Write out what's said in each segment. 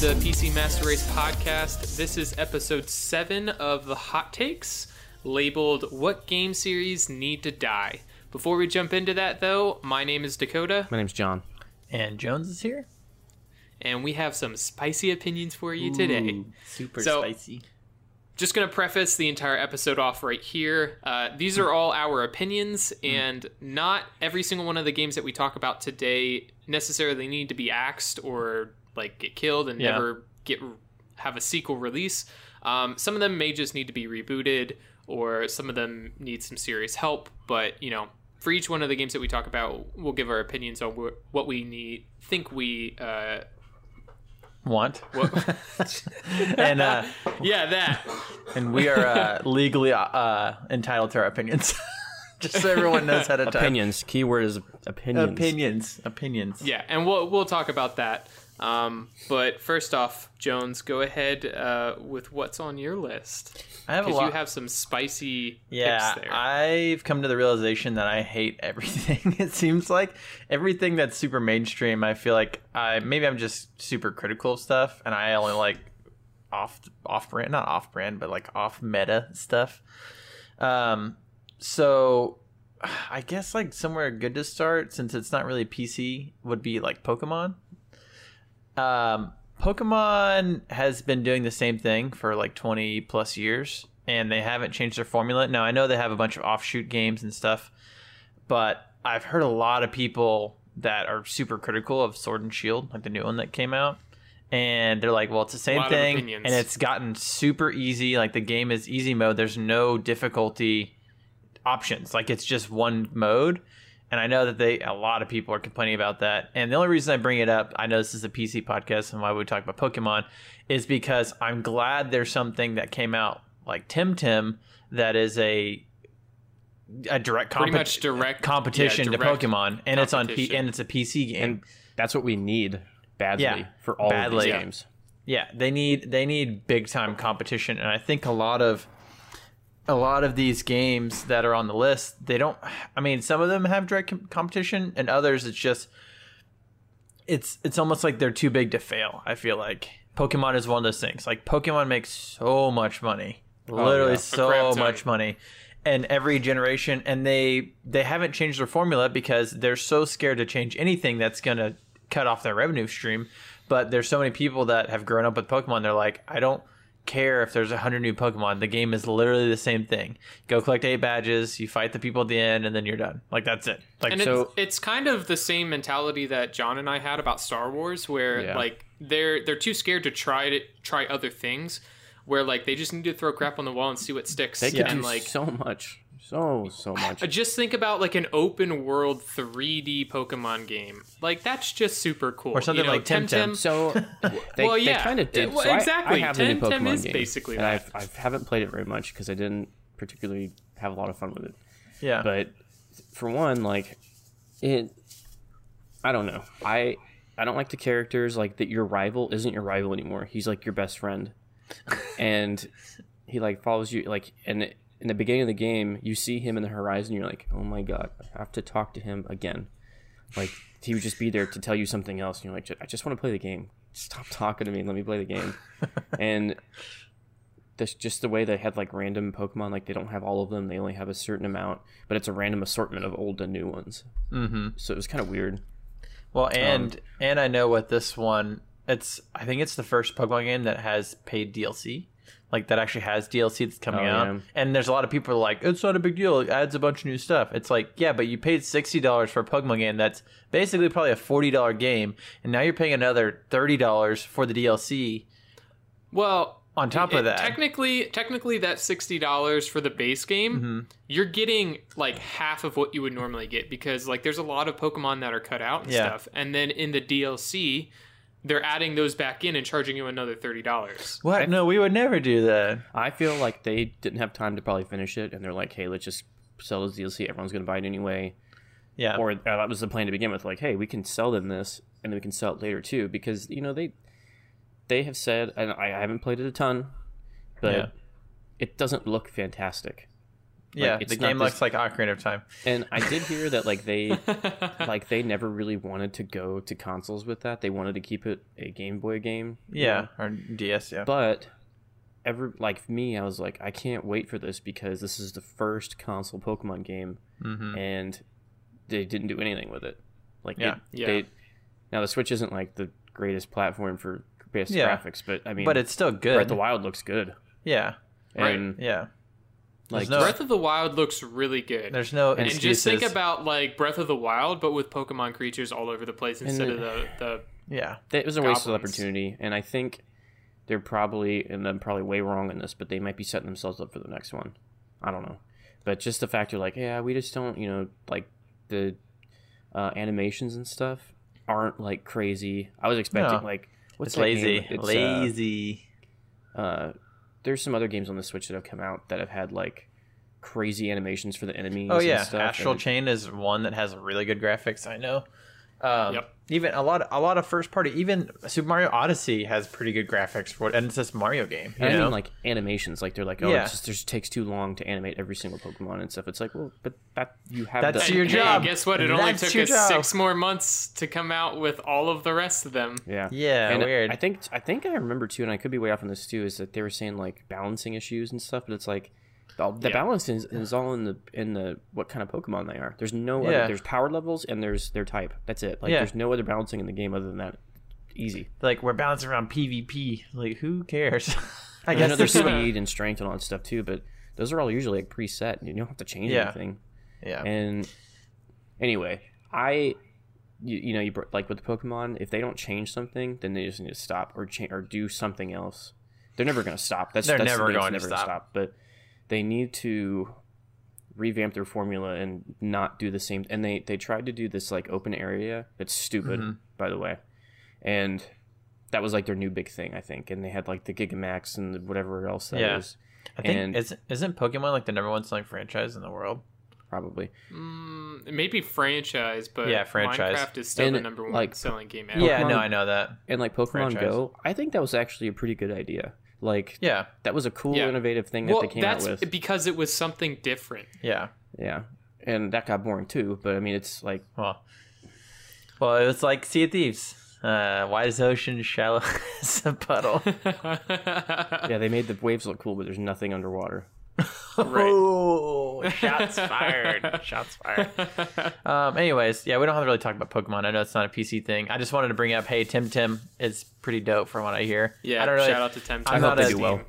the PC Master Race Podcast. This is episode 7 of the Hot Takes, labeled What Game Series Need to Die? Before we jump into that, though, my name is Dakota. My name's John. And Jones is here. And we have some spicy opinions for you today. Super spicy. Just going to preface the entire episode off right here. These are all our opinions, and not every single one of the games that we talk about today necessarily need to be axed or like get killed and never have a sequel release. Some of them may just need to be rebooted, or some of them need some serious help. But you know, for each one of the games that we talk about, we'll give our opinions on what we need, think we want. And and we are legally entitled to our opinions. Just so everyone knows how to type. Opinions. Keyword is opinions. Opinions. Yeah, and we'll talk about that. But first off, Jones, go ahead with what's on your list. I have a lot. You have some spicy picks there. I've come to the realization that I hate everything. It seems like everything that's super mainstream. I feel like maybe I'm just super critical of stuff, and I only like off brand, but like off meta stuff. So I guess like somewhere good to start, since it's not really PC, would be like Pokemon. Pokemon has been doing the same thing for like 20 plus years, and they haven't changed their formula. Now, I know they have a bunch of offshoot games and stuff, but I've heard a lot of people that are super critical of Sword and Shield, like the new one that came out. And they're like, well, it's the same thing, and it's gotten super easy. Like the game is easy mode. There's no difficulty options. Like it's just one mode. And I know that a lot of people are complaining about that. And the only reason I bring it up, I know this is a PC podcast and why we talk about Pokemon, is because I'm glad there's something that came out like Temtem that is a direct competition to Pokemon, and it's on and it's a PC game. And that's what we need badly for all of these games. Yeah, they need big time competition, and I think a lot of these games that are on the list, they don't. I mean, some of them have direct competition, and others it's just it's almost like they're too big to fail. I feel like Pokemon is one of those things. Like Pokemon makes so much money, so much money, and every generation, and they haven't changed their formula because they're so scared to change anything that's gonna cut off their revenue stream. But there's so many people that have grown up with Pokemon. They're like, I don't care if there's 100 new Pokemon. The game is literally the same thing. Go collect 8 badges, you fight the people at the end, and then you're done. Like that's it. Like, and so it's kind of the same mentality that John and I had about Star Wars, where like they're too scared to try other things, where like they just need to throw crap on the wall and see what sticks. They can do like so much. Just think about like an open world 3D Pokemon game. Like that's just super cool. Or something like Temtem. So they kind of did. So exactly. I have a new Pokemon is game, basically and that. I haven't played it very much because I didn't particularly have a lot of fun with it. Yeah. But for one, like I don't know. I don't like the characters, like that your rival isn't your rival anymore. He's like your best friend. And he like follows you like in the beginning of the game, you see him in the horizon. You're like, oh my God, I have to talk to him again. Like he would just be there to tell you something else. And you're like, I just want to play the game. Stop talking to me and let me play the game. And that's just the way they had like random Pokemon. Like they don't have all of them. They only have a certain amount, but it's a random assortment of old and new ones. Mm-hmm. So it was kind of weird. Well, and I know what this one, I think it's the first Pokemon game that has paid DLC. Like that actually has DLC that's coming out. Yeah. And there's a lot of people like, it's not a big deal. It adds a bunch of new stuff. It's like, yeah, but you paid $60 for a Pokemon game that's basically probably a $40 game, and now you're paying another $30 for the DLC. Well, on top of that, technically that $60 for the base game, you're getting like half of what you would normally get, because like there's a lot of Pokemon that are cut out and stuff, and then in the DLC, they're adding those back in and charging you another $30. What? No, we would never do that. I feel like they didn't have time to probably finish it, and they're like, hey, let's just sell this DLC. Everyone's going to buy it anyway. Yeah. Or that was the plan to begin with. Like, hey, we can sell them this, and then we can sell it later, too. Because, you know, they have said, and I haven't played it a ton, but it doesn't look fantastic. Yeah, the game looks like Ocarina of Time. And I did hear that they never really wanted to go to consoles with that. They wanted to keep it a Game Boy game. Yeah, you know? Or DS, yeah. But I was like, I can't wait for this because this is the first console Pokemon game, and they didn't do anything with it. Now the Switch isn't like the greatest platform for best graphics, but I mean, but it's still good. Breath of the Wild looks good. Yeah, and right. Yeah. Breath of the Wild looks really good. There's no excuses. And just think about Breath of the Wild, but with Pokemon creatures all over the place It was a wasted opportunity, and I think they're probably way wrong in this, but they might be setting themselves up for the next one. I don't know, but just the fact you're we just don't, the animations and stuff aren't crazy. I was expecting what's lazy, lazy. There's some other games on the Switch that have come out that have had crazy animations for the enemies. Oh yeah, and stuff. Astral Chain is one that has really good graphics. I know. Even a lot of first party. Even Super Mario Odyssey has pretty good graphics for it, and it's this Mario game. You know? I mean animations. They're it just takes too long to animate every single Pokemon and stuff. It's but that you have that's your job. Hey, guess what? It only took us 6 more months to come out with all of the rest of them. Yeah, yeah, and weird. I think I remember too, and I could be way off on this too, is that they were saying balancing issues and stuff, but it's the balance is all in the what kind of Pokemon they are. There's no other, there's power levels and there's their type. That's it. There's no other balancing in the game other than that. Easy. We're balancing around PvP. Who cares? I guess there's speed and strength and all that stuff too, but those are all usually preset. You don't have to change anything. Yeah. And anyway, with the Pokemon, if they don't change something, then they just need to stop or do something else. They're never going to stop. That's never going to stop. But they need to revamp their formula and not do the same. And they tried to do this open area. It's stupid, by the way. And that was their new big thing, I think. And they had the Gigamax and whatever else that is. I think isn't Pokemon the number one selling franchise in the world? Probably. Maybe franchise, but yeah, franchise. Minecraft is still the number one selling game ever. Yeah, no, I know that. And Pokemon franchise. Go, I think that was actually a pretty good idea. That was a cool, innovative thing that they came out with. Well, that's because it was something different. Yeah. Yeah. And that got boring, too. But, I mean, it's Well, it was Sea of Thieves. Wide as ocean, shallow as a puddle. Yeah, they made the waves look cool, but there's nothing underwater. Right. Oh, shots fired. Shots fired. Anyways, yeah, we don't have to really talk about Pokemon. I know it's not a PC thing. I just wanted to bring up, hey, Temtem is pretty dope from what I hear. Yeah, shout out to Temtem. I hope they do well.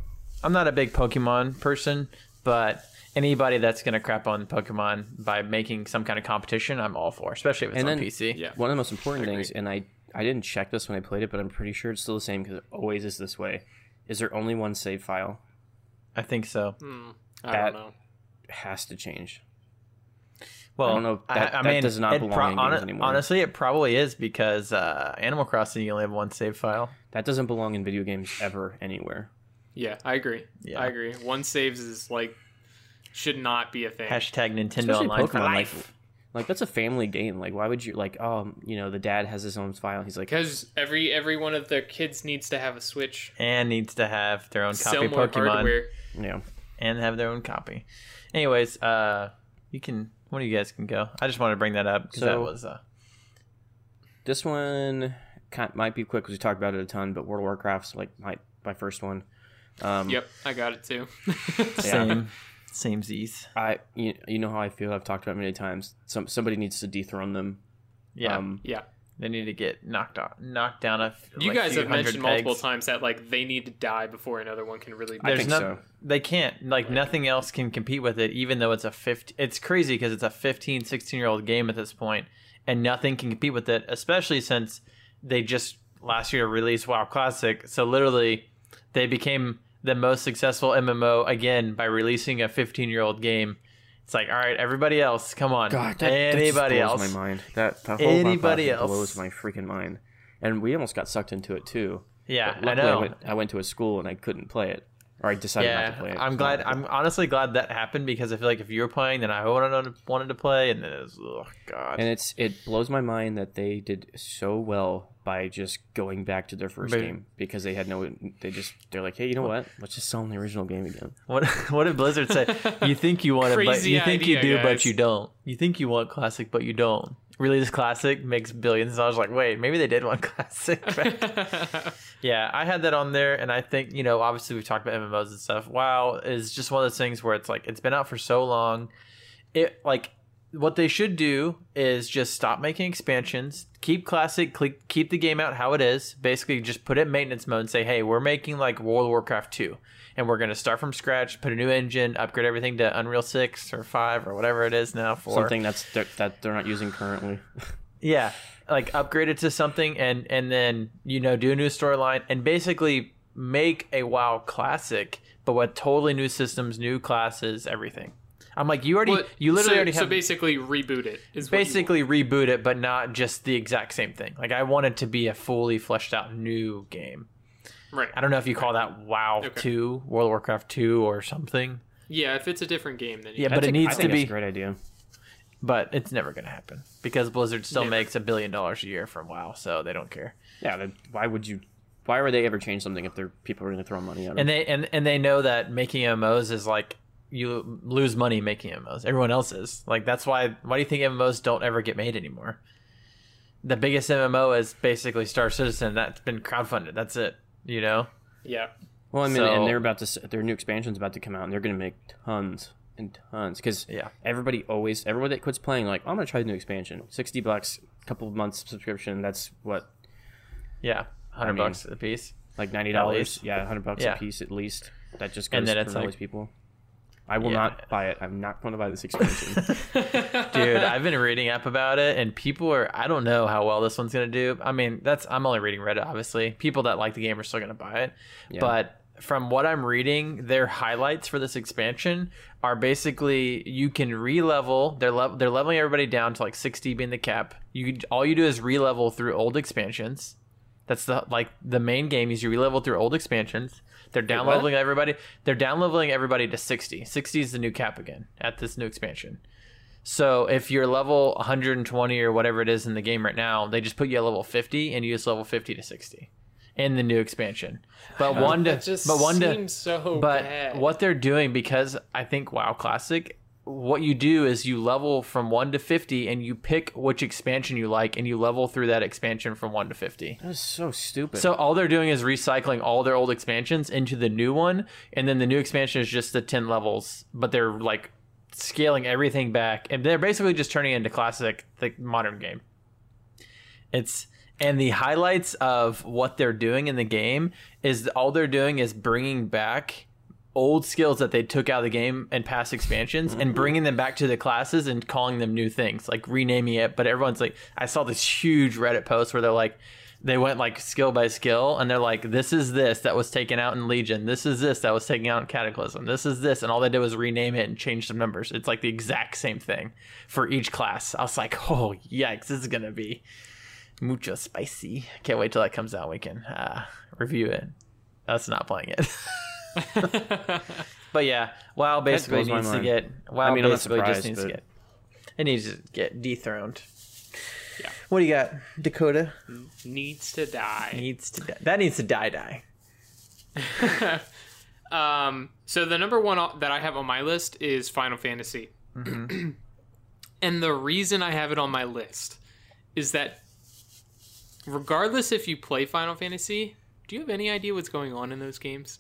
I'm not a big Pokemon person, but anybody that's going to crap on Pokemon by making some kind of competition, I'm all for, especially if it's on PC. Yeah. One of the most important things, and I didn't check this when I played it, but I'm pretty sure it's still the same because it always is this way. Is there only one save file? I think so. I don't know. Has to change. Well, I don't know. That does not belong in games anymore. Honestly, it probably is because Animal Crossing, you only have one save file. That doesn't belong in video games ever anywhere. Yeah, I agree. Yeah. I agree. One saves is should not be a thing. Hashtag Nintendo Especially Online Pokemon, for life. That's a family game. Why would you the dad has his own file. He's because every one of their kids needs to have a Switch and needs to have their own copy of Pokemon. Hardware. Yeah. And have their own copy. Anyways, one of you guys can go. I just wanted to bring that up because that was this one might be quick because we talked about it a ton, but World of Warcraft's my first one. Yep, I got it too. Same Z's. You know how I feel. I've talked about it many times. Somebody needs to dethrone them. Yeah, yeah. They need to get knocked down. You guys have mentioned multiple times that they need to die before another one can really. They can't. Nothing else can compete with it. Even though it's it's crazy because it's a 15, 16-year-old game at this point, and nothing can compete with it. Especially since they just last year released WoW Classic. So literally, they became the most successful MMO again by releasing a 15-year-old game. It's all right, everybody else, come on. God, anybody that blows else. My mind. That whole anybody else blows my freaking mind. And we almost got sucked into it too. Yeah, I know. I went to a school and I couldn't play it, or I decided not to play it. I'm glad. I'm honestly glad that happened because I feel if you were playing, then I wanted to play, and then it was, oh God. And it blows my mind that they did so well by just going back to their first game because they had no, they're like, hey, you know what? Let's just sell them the original game again. What did Blizzard say? You think you want it, but you think you do, but you don't. You think you want classic, but you don't. Release classic makes billions. I was like, wait, maybe they did want classic. Yeah, I had that on there, and I think, you know, obviously we've talked about MMOs and stuff. WoW is just one of those things where it's like, it's been out for so long. It like, what they should do is just stop making expansions, keep classic, keep the game out how it is. Basically, just put it in maintenance mode and say, hey, we're making like World of Warcraft 2, and we're going to start from scratch, put a new engine, upgrade everything to Unreal 6 or 5 or whatever it is now. For something that they're not using currently. Yeah, like upgrade it to something and then, you know, do a new storyline and basically make a WoW classic, but with totally new systems, new classes, everything. I'm like, you already have... So basically reboot it. Basically reboot it, but not just the exact same thing. Like, I want it to be a fully fleshed out new game. Right. I don't know if you call that WoW 2, World of Warcraft 2 or something. Yeah, if it's a different game, then... Yeah, but it needs to be... That's a great idea. But it's never going to happen because Blizzard still makes $1 billion a year from WoW, so they don't care. Yeah, why would you... Why would they ever change something if their people are going to throw money at it? And they know that making MMOs is like... You lose money making MMOs. Everyone else is. Like, that's why... Why do you think MMOs don't ever get made anymore? The biggest MMO is basically Star Citizen. That's been crowdfunded. That's it. You know? Yeah. Well, I mean, and they're about to... Their new expansion's about to come out, and they're going to make tons and tons. Because everyone that quits playing, like, I'm going to try the new expansion. $60, couple of months subscription. That's what... Yeah. $100 a piece. Like $90. Yeah, $100 a piece at least. That just goes for all these people. I will not buy it. I'm not going to buy this expansion. Dude, I've been reading up about it, and people are... I don't know how well this one's going to do. I mean, I'm only reading Reddit, obviously. People that like the game are still going to buy it. Yeah. But from what I'm reading, their highlights for this expansion are basically you can re-level. They're leveling everybody down to like 60 being the cap. All you do is re-level through old expansions. That's the main game is you re-level through old expansions. They're down-leveling everybody. They're down-leveling everybody to 60. 60 is the new cap again at this new expansion. So if you're level 120 or whatever it is in the game right now, they just put you at level 50 and you just level 50 to 60 in the new expansion. But what they're doing, because I think WoW Classic, what you do is you level from 1 to 50 and you pick which expansion you like and you level through that expansion from 1 to 50. That's so stupid. So all they're doing is recycling all their old expansions into the new one, and then the new expansion is just the 10 levels, but they're like scaling everything back and they're basically just turning into classic, the modern game. And the highlights of what they're doing in the game is all they're doing is bringing back old skills that they took out of the game and past expansions and bringing them back to the classes and calling them new things, like renaming it. But everyone's like, I saw this huge Reddit post where they're like, they went like skill by skill and they're like, this is this that was taken out in Legion. This is this that was taken out in Cataclysm. This is this. And all they did was rename it and change some numbers. It's like the exact same thing for each class. I was like, oh, yikes, this is going to be mucho spicy. Can't wait till that comes out. We can review it. That's not playing it. But yeah, WoW basically needs to get... WoW basically just needs to get... It needs to get dethroned. Yeah. What do you got, Dakota? Needs to die. Needs to die. That needs to die. So the number one that I have on my list is Final Fantasy. Mm-hmm. And the reason I have it on my list is that regardless if you play Final Fantasy, do you have any idea what's going on in those games?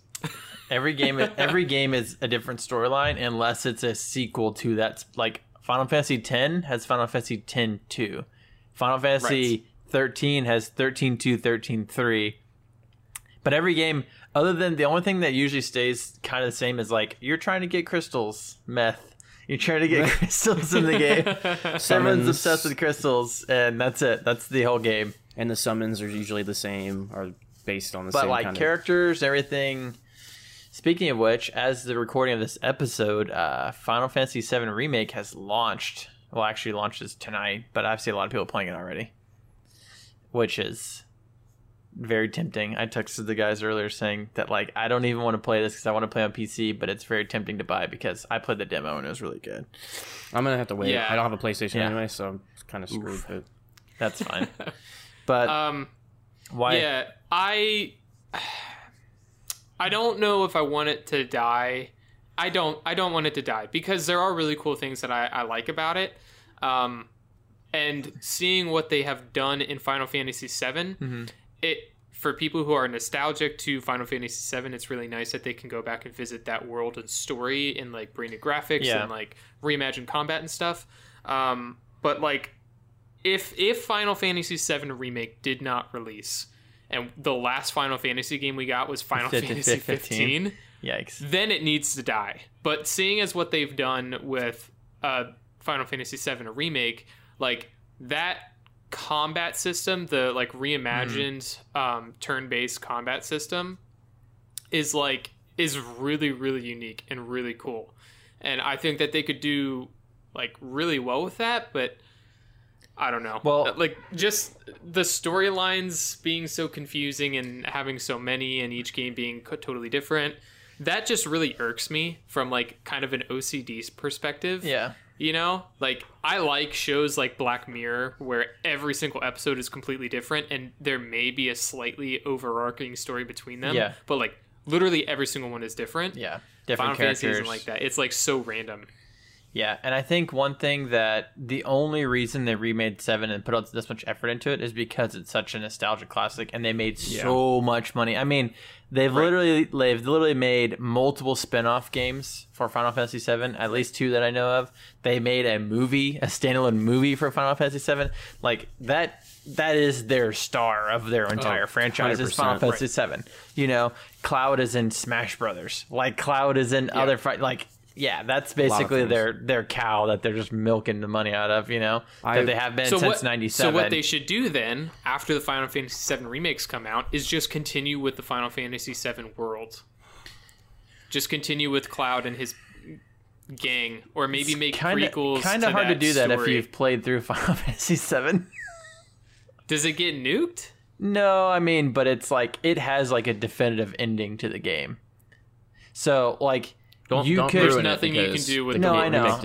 Every game is a different storyline unless it's a sequel to that. Like Final Fantasy X has Final Fantasy X-2. Final Fantasy 13 has 13-2, 13-3. But every game, other than the only thing that usually stays kind of the same is like you're trying to get crystals, meth. You're trying to get crystals in the game. Someone's obsessed with crystals, and that's it. That's the whole game. And the summons are usually the same, or based on the same. But like characters, everything. Speaking of which, as the recording of this episode, Final Fantasy VII Remake has launched. Well, actually launches tonight, but I've seen a lot of people playing it already, which is very tempting. I texted the guys earlier saying that, like, I don't even want to play this because I want to play on PC, but it's very tempting to buy because I played the demo and it was really good. I'm going to have to wait. Yeah. I don't have a PlayStation anyway, so I'm kind of screwed. But that's fine. But Why? Yeah, I don't know if I want it to die. I don't want it to die because there are really cool things that I like about it. And seeing what they have done in Final Fantasy VII, mm-hmm. For people who are nostalgic to Final Fantasy VII, it's really nice that they can go back and visit that world and story and, like, bring the graphics and, like, reimagine combat and stuff. But, like, if Final Fantasy VII Remake did not release and the last Final Fantasy game we got was Final Fantasy 15, yikes, then it needs to die. But seeing as what they've done with Final Fantasy VII Remake, like, that combat system, the, like, reimagined turn-based combat system is, like, is really, really unique and really cool, and I think that they could do, like, really well with that. But I don't know, well, like, just the storylines being so confusing and having so many and each game being totally different, that just really irks me from, like, kind of an OCD perspective. Yeah. You know, like, I like shows like Black Mirror where every single episode is completely different and there may be a slightly overarching story between them. Yeah. But, like, literally every single one is different. Yeah. Different Final characters. Fantasy isn't like that. It's, like, so random. Yeah. And I think one thing that the only reason they remade 7 and put out this much effort into it is because it's such a nostalgic classic and they made so much money. I mean, they've literally made multiple spin-off games for Final Fantasy VII, at least 2 that I know of. They made a movie, a standalone movie for Final Fantasy VII. Like, that is their star of their entire franchise is Final Fantasy VII. You know, Cloud is in Smash Brothers. Like, Cloud is in other like, yeah, that's basically their cow that they're just milking the money out of, you know, that they have been since 97. So what they should do then, after the Final Fantasy VII remakes come out, is just continue with the Final Fantasy VII world. Just continue with Cloud and his gang, or maybe make prequels. Kind of hard to do that if you've played through Final Fantasy VII. Does it get nuked? No, I mean, but it's like, it has, like, a definitive ending to the game. So, like... there's nothing you can do with the game. No, I know.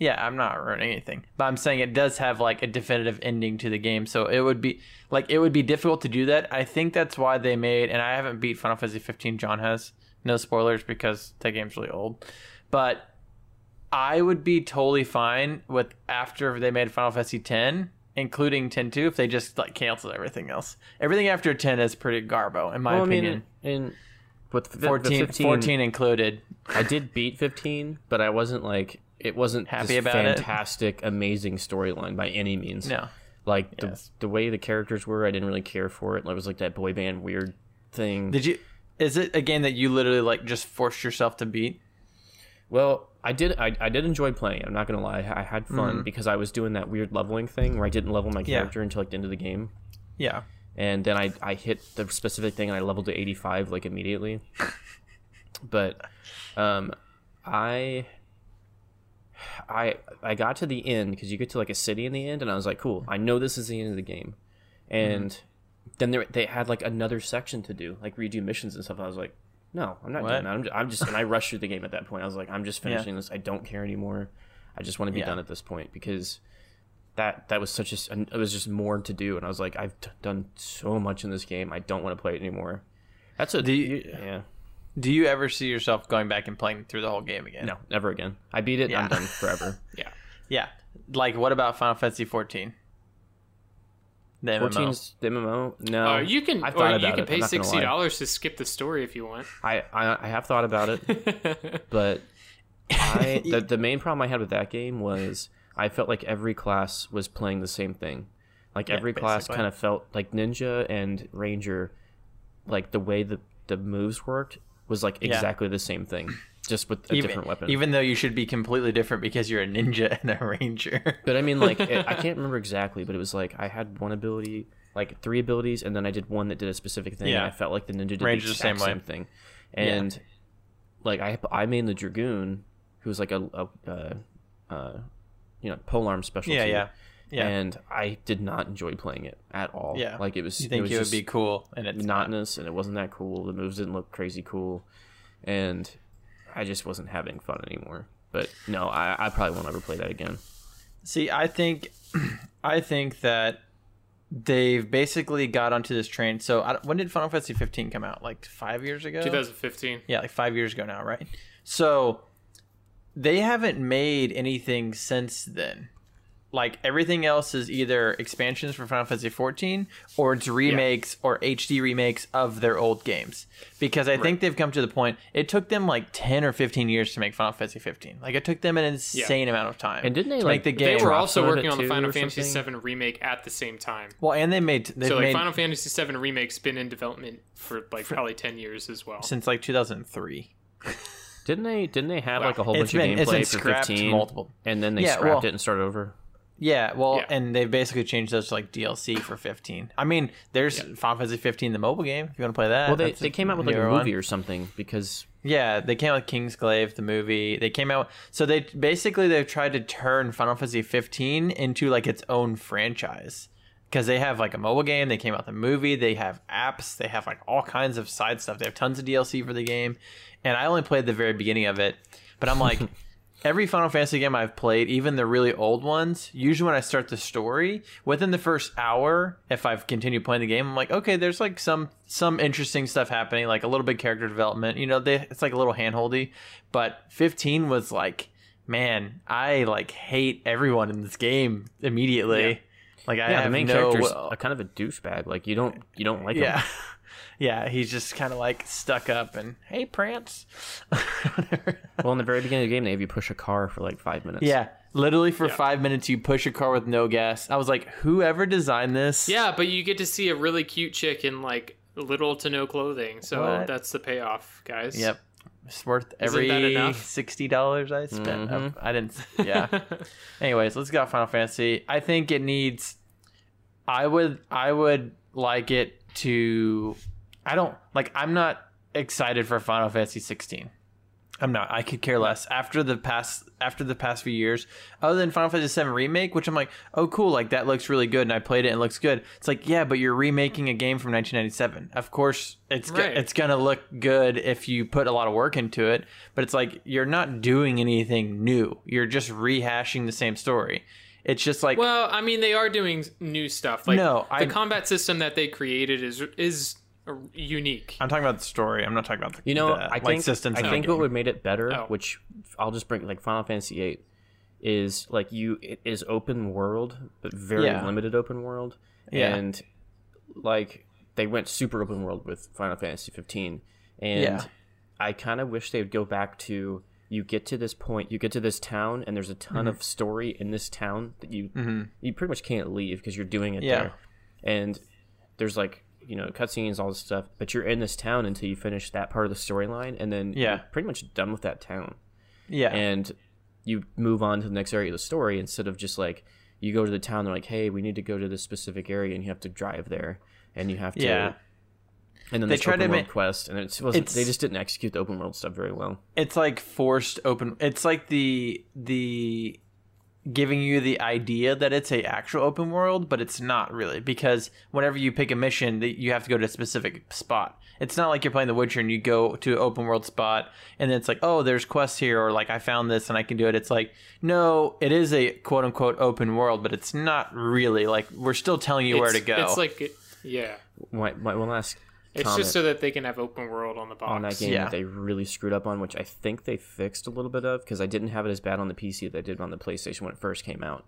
Yeah, I'm not ruining anything. But I'm saying it does have, like, a definitive ending to the game. So it would be, like, it would be difficult to do that. I think that's why they made, and I haven't beat Final Fantasy 15, John has. No spoilers because that game's really old. But I would be totally fine with, after they made Final Fantasy X, including 10-2, if they just, like, canceled everything else. Everything after 10 is pretty garbo, in my opinion. I mean, with 14 included. I did beat 15, but I wasn't, like, it wasn't happy about fantastic, amazing storyline by any means. No. Like, the way the characters were, I didn't really care for it. It was like that boy band weird thing. Is it a game that you literally, like, just forced yourself to beat? Well, I did enjoy playing it. I'm not going to lie. I had fun because I was doing that weird leveling thing where I didn't level my character until, like, the end of the game. Yeah. And then I hit the specific thing and I leveled to 85, like, immediately. But I got to the end, because you get to, like, a city in the end, and I was like, cool, I know this is the end of the game. And then they had, like, another section to do, like, redo missions and stuff. I was like, no, I'm not doing that. I'm just and I rushed through the game at that point. I was like, I'm just finishing this. I don't care anymore. I just want to be done at this point, because... That was such a... It was just more to do. And I was like, I've done so much in this game. I don't want to play it anymore. Do you ever see yourself going back and playing through the whole game again? No, never again. I beat it and I'm done forever. Yeah. Like, what about Final Fantasy 14? The MMO? 14's the MMO? No. You can pay $60 to skip the story if you want. I have thought about it. But the main problem I had with that game was... I felt like every class was playing the same thing. Like, every class kind of felt like Ninja and Ranger, like, the way the moves worked was, like, exactly the same thing, just with a different weapon. Even though you should be completely different because you're a Ninja and a Ranger. But, I mean, like, I can't remember exactly, but it was, like, I had one ability, like, 3 abilities, and then I did one that did a specific thing, and I felt like the Ninja did Ranger's the same thing. And, like, I made the Dragoon, who was, like, you know, polearm specialty. Yeah. And I did not enjoy playing it at all. Yeah. Like, it was... it would be cool, and it's monotonous, and it wasn't that cool. The moves didn't look crazy cool, and I just wasn't having fun anymore. But no, I probably won't ever play that again. See, I think that they've basically got onto this train. So when did Final Fantasy 15 come out? Like 5 years ago? 2015. Yeah, like 5 years ago now, right? So they haven't made anything since then. Like everything else is either expansions for Final Fantasy 14 or it's remakes or HD remakes of their old games. Because I think they've come to the point, it took them like 10 or 15 years to make Final Fantasy 15. Like it took them an insane amount of time. And didn't they like the game? They were also working on the Final Fantasy VII Remake at the same time. Well, and they made Final Fantasy VII Remake's been in development for probably 10 years as well. Since like 2003. Didn't they have like a whole bunch of gameplay for 15 multiple. And then they scrapped it and started over? Yeah, well, and they've basically changed those to like DLC for 15. I mean, there's Final Fantasy 15, the mobile game, if you want to play that. Well, they came out with like a movie or something because... Yeah, they came out with Kingsglaive, the movie. They came out... So they've tried to turn Final Fantasy 15 into like its own franchise because they have like a mobile game. They came out with a movie. They have apps. They have like all kinds of side stuff. They have tons of DLC for the game. And I only played the very beginning of it, but I'm like... Every Final Fantasy game I've played, even the really old ones, usually when I start the story, within the first hour, if I've continued playing the game, I'm like, okay, there's like some interesting stuff happening, like a little bit of character development. You know, it's like a little handholdy. But 15 was like, man, I like hate everyone in this game immediately. Yeah. Like I have the main character's a kind of a douchebag. Like you don't like him. Yeah, he's just kind of like stuck up and, hey, Prance. Well, in the very beginning of the game, they have you push a car for like 5 minutes. Yeah, literally for 5 minutes, you push a car with no gas. I was like, whoever designed this? Yeah, but you get to see a really cute chick in like little to no clothing. So that's the payoff, guys. Yep. It's worth every $60 I spent. Mm-hmm. I didn't. Yeah. Anyways, let's go Final Fantasy. I think it needs. I would like it to. I don't like. I'm not excited for Final Fantasy 16. I'm not. I could care less after the past few years. Other than Final Fantasy VII Remake, which I'm like, oh cool, like that looks really good, and I played it and it looks good. It's like, yeah, but you're remaking a game from 1997. Of course, it's gonna look good if you put a lot of work into it. But it's like you're not doing anything new. You're just rehashing the same story. It's just like, well, I mean, they are doing new stuff. Like the combat system that they created is unique. I'm talking about the story. I'm not talking about the systems. I think what would made it better, which I'll just bring like Final Fantasy VIII, is like it is open world, but very limited open world, and like they went super open world with Final Fantasy 15, and I kind of wish they would go back to you get to this town, and there's a ton of story in this town that you pretty much can't leave because you're doing it there, and there's like. You know, cutscenes, all this stuff, but you're in this town until you finish that part of the storyline, and then you're pretty much done with that town. Yeah, and you move on to the next area of the story instead of just like you go to the town. They're like, "Hey, we need to go to this specific area," and you have to drive there, and you have to. Yeah. And then they tried to make quest, and they just didn't execute the open world stuff very well. It's like forced open. It's like the giving you the idea that it's a actual open world, but it's not really, because whenever you pick a mission, you have to go to a specific spot. It's not like you're playing The Witcher and you go to an open world spot and then it's like, oh, there's quests here, or like I found this and I can do it. It's like, no, it is a quote unquote open world, but it's not really. Like we're still telling you where to go. It's like, yeah. One last comment. It's just so that they can have open world on the box. On that game that they really screwed up on, which I think they fixed a little bit of, because I didn't have it as bad on the PC as I did on the PlayStation when it first came out.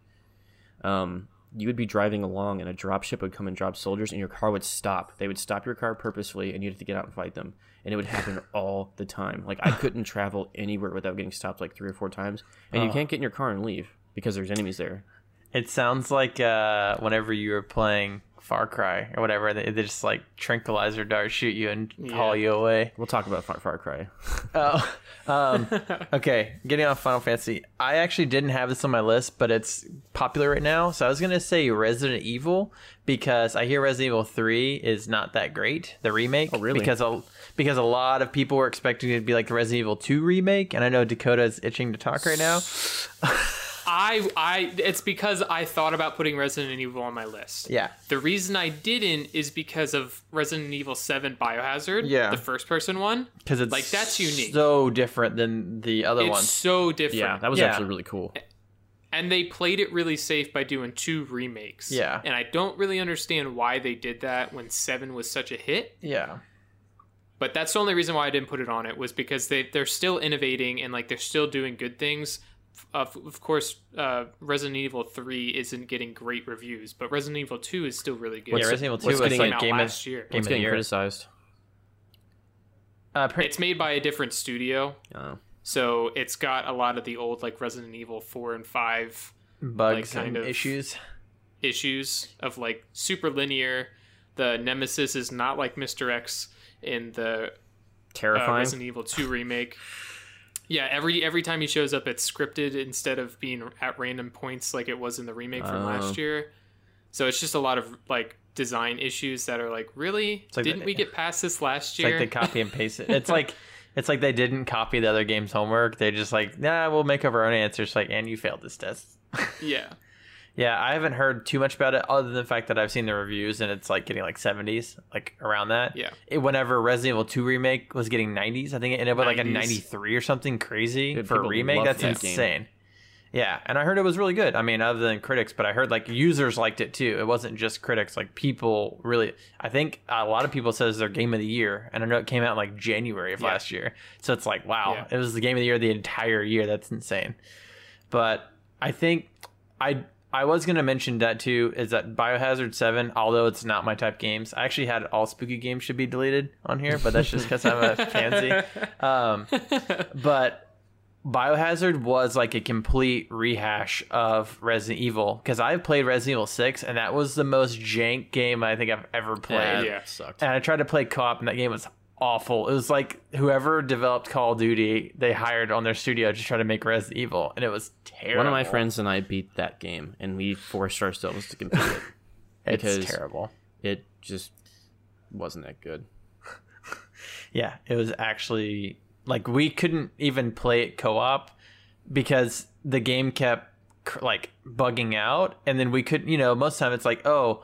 You would be driving along, and a dropship would come and drop soldiers, and your car would stop. They would stop your car purposefully, and you'd have to get out and fight them. And it would happen all the time. Like, I couldn't travel anywhere without getting stopped like 3 or 4 times. And you can't get in your car and leave, because there's enemies there. It sounds like whenever you were playing Far Cry or whatever, they just like tranquilizer dart shoot you and haul you away. We'll talk about Far Cry. Oh, okay. Getting off Final Fantasy, I actually didn't have this on my list, but it's popular right now, so I was gonna say Resident Evil, because I hear Resident Evil 3 is not that great, the remake. Oh, really? Because a lot of people were expecting it to be like the Resident Evil 2 remake, and I know Dakota is itching to talk right now. It's because I thought about putting Resident Evil on my list. Yeah. The reason I didn't is because of Resident Evil 7 Biohazard. Yeah. The first person one. Because it's like that's unique. So different than the other ones. It's so different. Yeah. That was actually really cool. And they played it really safe by doing 2 remakes. Yeah. And I don't really understand why they did that when 7 was such a hit. Yeah. But that's the only reason why I didn't put it on it, was because they're still innovating and like they're still doing good things. Of course, Resident Evil 3 isn't getting great reviews, but Resident Evil 2 is still really good. Yeah, Resident Evil 2 was getting out last year. It's getting criticized. It's made by a different studio. Oh. So it's got a lot of the old like Resident Evil 4 and 5 bugs, like, kind of issues of like super linear. The Nemesis is not like Mr. X in the terrifying Resident Evil 2 remake. Yeah, every time he shows up, it's scripted instead of being at random points like it was in the remake from last year. So it's just a lot of like design issues that are like, really? Like, didn't we get past this last year? It's like they copy and paste it. It's like it's like they didn't copy the other game's homework. They just like, nah, we'll make up our own answers. Like, and you failed this test. Yeah. Yeah, I haven't heard too much about it other than the fact that I've seen the reviews and it's like getting like 70s, like around that. Yeah. Whenever Resident Evil 2 remake was getting 90s, I think it ended up with like a 93 or something crazy. Dude, for a remake. That's insane. Game. Yeah, and I heard it was really good. I mean, other than critics, but I heard like users liked it too. It wasn't just critics, like people really. I think a lot of people says their game of the year, and I know it came out in like January of last year. So it's like, wow, it was the game of the year the entire year. That's insane. But I think I was going to mention that too, is that Biohazard 7, although it's not my type games, I actually had all spooky games should be deleted on here, but that's just because I'm a pansy. But Biohazard was like a complete rehash of Resident Evil, because I've played Resident Evil 6 and that was the most jank game I think I've ever played. Yeah, it sucked. And I tried to play co-op and that game was awful. It was like whoever developed Call of Duty, they hired on their studio to try to make Resident Evil, and it was terrible. One of my friends and I beat that game and we forced ourselves to complete it. It's terrible. It just wasn't that good. Yeah, it was actually like we couldn't even play it co-op because the game kept like bugging out, and then we couldn't, you know, most of the time it's like, oh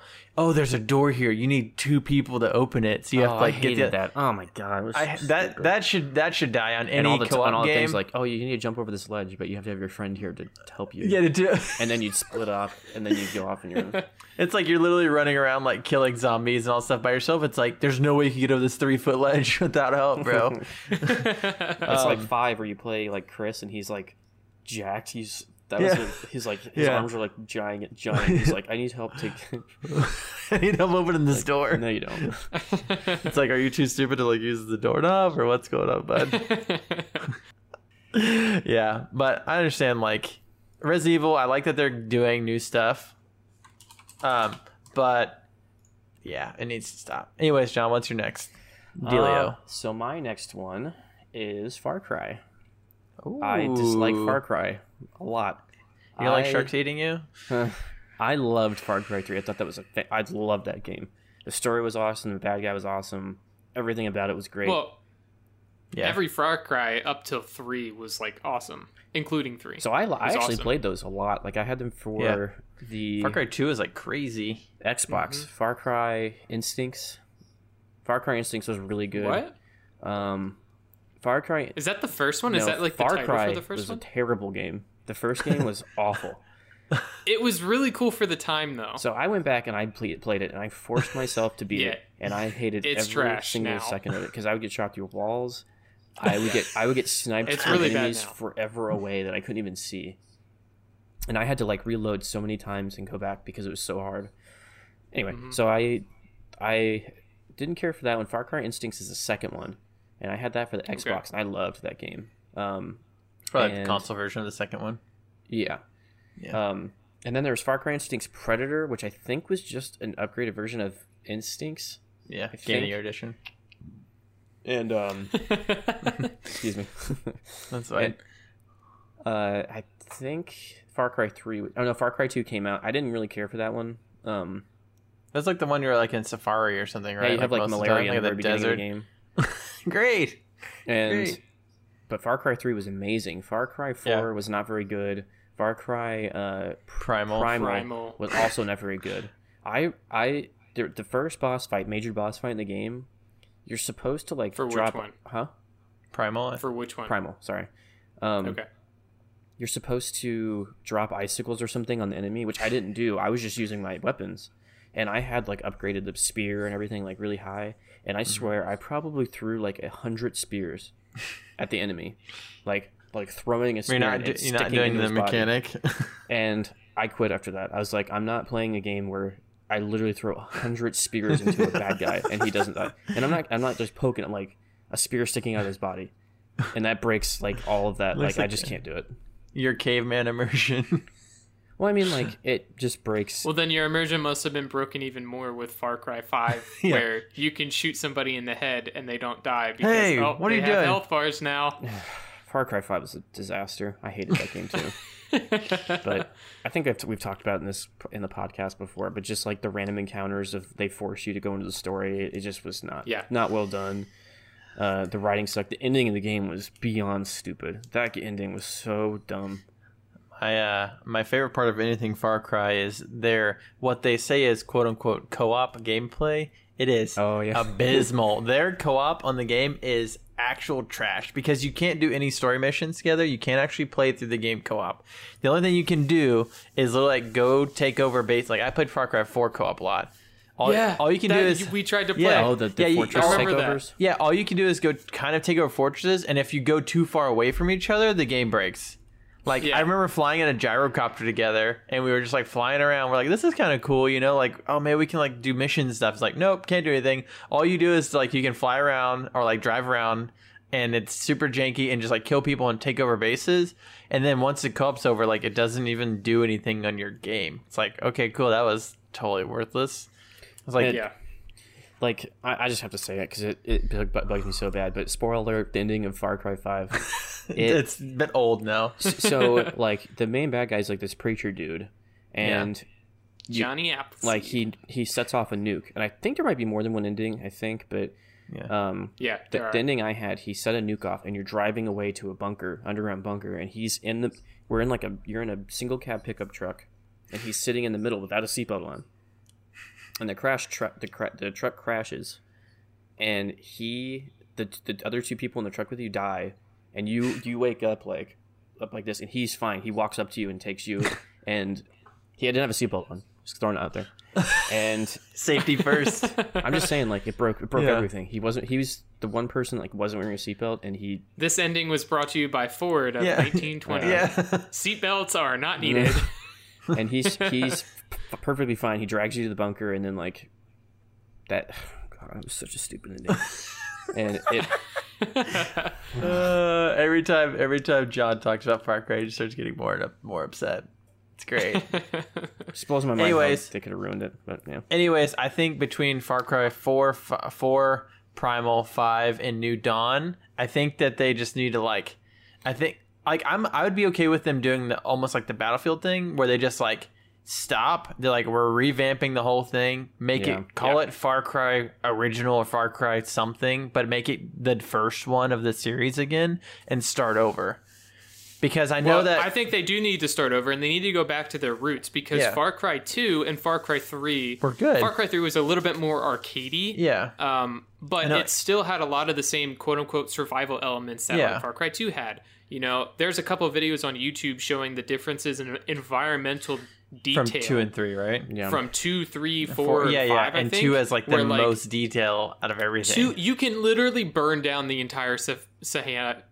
there's a door here, you need 2 people to open it, so you have to like get that. Oh my god, it was that should die on any co-op game. And all the things like, oh, you need to jump over this ledge, but you have to have your friend here to help you. Yeah, to do. And then you'd split up, and then you'd go off on your own. It's like you're literally running around like killing zombies and all stuff by yourself. It's like there's no way you can get over this 3-foot ledge without help, bro. It's like 5 where you play like Chris, and he's like jacked. His arms were like giant. He's like, I need help to I need help opening this door. No, you don't. It's like, are you too stupid to like use the doorknob, or what's going on, bud? Yeah, but I understand like Resident Evil. I like that they're doing new stuff, but yeah, it needs to stop. Anyways, John, what's your next dealio? So my next one is Far Cry. Ooh. I dislike Far Cry a lot. You don't like sharks eating you? I loved Far Cry 3. I thought that was I loved that game. The story was awesome. The bad guy was awesome. Everything about it was great. Well, every Far Cry up till 3 was like awesome, including 3. So I actually played those a lot. Like I had them for the Far Cry 2 is like crazy Xbox. Mm-hmm. Far Cry Instincts was really good. What? Far Cry... Is that the first one? No, is that like Far the title Cry for the first was one? A terrible game. The first game was awful. It was really cool for the time, though. So I went back and I played it, and I forced myself to beat it, and I hated every single second of it, because I would get shot through walls. I would get sniped from really enemies forever away that I couldn't even see. And I had to like reload so many times and go back because it was so hard. Anyway, so I didn't care for that one. Far Cry Instincts is the second one. And I had that for the Xbox, and I loved that game. Probably the console version of the second one. Yeah. And then there was Far Cry Instincts Predator, which I think was just an upgraded version of Instincts. Yeah, Game of the Year edition. And, excuse me. That's fine. And, I think Far Cry 3... Oh, no, Far Cry 2 came out. I didn't really care for that one. That's like the one you're like in Safari or something, right? Yeah, you have like malaria in the beginning of the game. Great. But Far Cry 3 was amazing. Far Cry 4 was not very good. Far Cry Primal was also not very good. The first boss fight, major boss fight in the game, you're supposed to like drop. For which one? Primal? Sorry. Okay. you're supposed to drop icicles or something on the enemy, which I didn't do. I was just using my weapons, and I had like upgraded the spear and everything like really high, and I swear I probably threw like 100 spears at the enemy, like throwing a spear. You're not doing the mechanic. And I quit after that. I was like, I'm not playing a game where I literally throw 100 spears into a bad guy and he doesn't die. And I'm not just poking. I'm like a spear sticking out of his body, and that breaks like all of that. Like I just can't do it. Your caveman immersion. Well, I mean, like, it just breaks. Well, then your immersion must have been broken even more with Far Cry 5, yeah, where you can shoot somebody in the head and they don't die because, hey, oh, what are you doing? They have health bars now. Far Cry 5 was a disaster. I hated that game, too. But I think we've talked about in the podcast before, but just, like, the random encounters of they force you to go into the story, it just was not well done. The writing sucked. The ending of the game was beyond stupid. That ending was so dumb. My favorite part of anything Far Cry is what they say is quote unquote co-op gameplay. It is abysmal. Their co-op on the game is actual trash because you can't do any story missions together. You can't actually play through the game co-op. The only thing you can do is like go take over base. Like I played Far Cry 4 co-op a lot. All you can do is... We tried to play. Yeah, the fortress takeovers. Yeah, all you can do is go kind of take over fortresses, and if you go too far away from each other, the game breaks. Like, yeah. I remember flying in a gyrocopter together, and we were just, like, flying around. We're like, this is kind of cool, you know? Like, oh, man, we can, like, do mission stuff. It's like, nope, can't do anything. All you do is, like, you can fly around or, like, drive around, and it's super janky and just, like, kill people and take over bases. And then once the co-op's over, like, it doesn't even do anything on your game. It's like, okay, cool, that was totally worthless. I was like, I just have to say it because it bugs me so bad. But spoiler alert, the ending of Far Cry 5. It's a bit old now. So, like, the main bad guy is, like, this preacher dude. And Johnny Appleseed. Like, he sets off a nuke. And I think there might be more than one ending, I think. But the ending I had, he set a nuke off, and you're driving away to a bunker, underground bunker. And he's in the... You're in a single-cab pickup truck, and he's sitting in the middle without a seatbelt on. And the truck crashes, and the other two people in the truck with you die, and you wake up like this, and he's fine. He walks up to you and takes you, and he didn't have a seatbelt on. Just throwing it out there. And safety first. I'm just saying, like, it broke everything. He was the one person, like, wasn't wearing a seatbelt, and he... This ending was brought to you by Ford of 1920. Yeah. Seatbelts are not needed. And he's perfectly fine. He drags you to the bunker, and then, like, that... God, that was such a stupid ending. And it... every time John talks about Far Cry, he just starts getting more upset. It's great. Blows my mind. Anyways, they could have ruined it, but yeah. Anyways, I think between Far Cry 4 Primal, 5, and New Dawn, I think that they just need to, like... I would be okay with them doing the almost like the Battlefield thing where they just, like, stop. They're like, we're revamping the whole thing. Call it Far Cry Original or Far Cry something, but make it the first one of the series again and start over. Because I know that... I think they do need to start over, and they need to go back to their roots, because Far Cry 2 and Far Cry 3... were good. Far Cry 3 was a little bit more arcadey. Yeah. But it still had a lot of the same quote-unquote survival elements that Far Cry 2 had. You know, there's a couple of videos on YouTube showing the differences in environmental detail. From 2 and 3, right? Yeah. From 2, 3, 4, and 5, I think. And 2 has, like, the most detail out of everything. 2, you can literally burn down the entire savannah.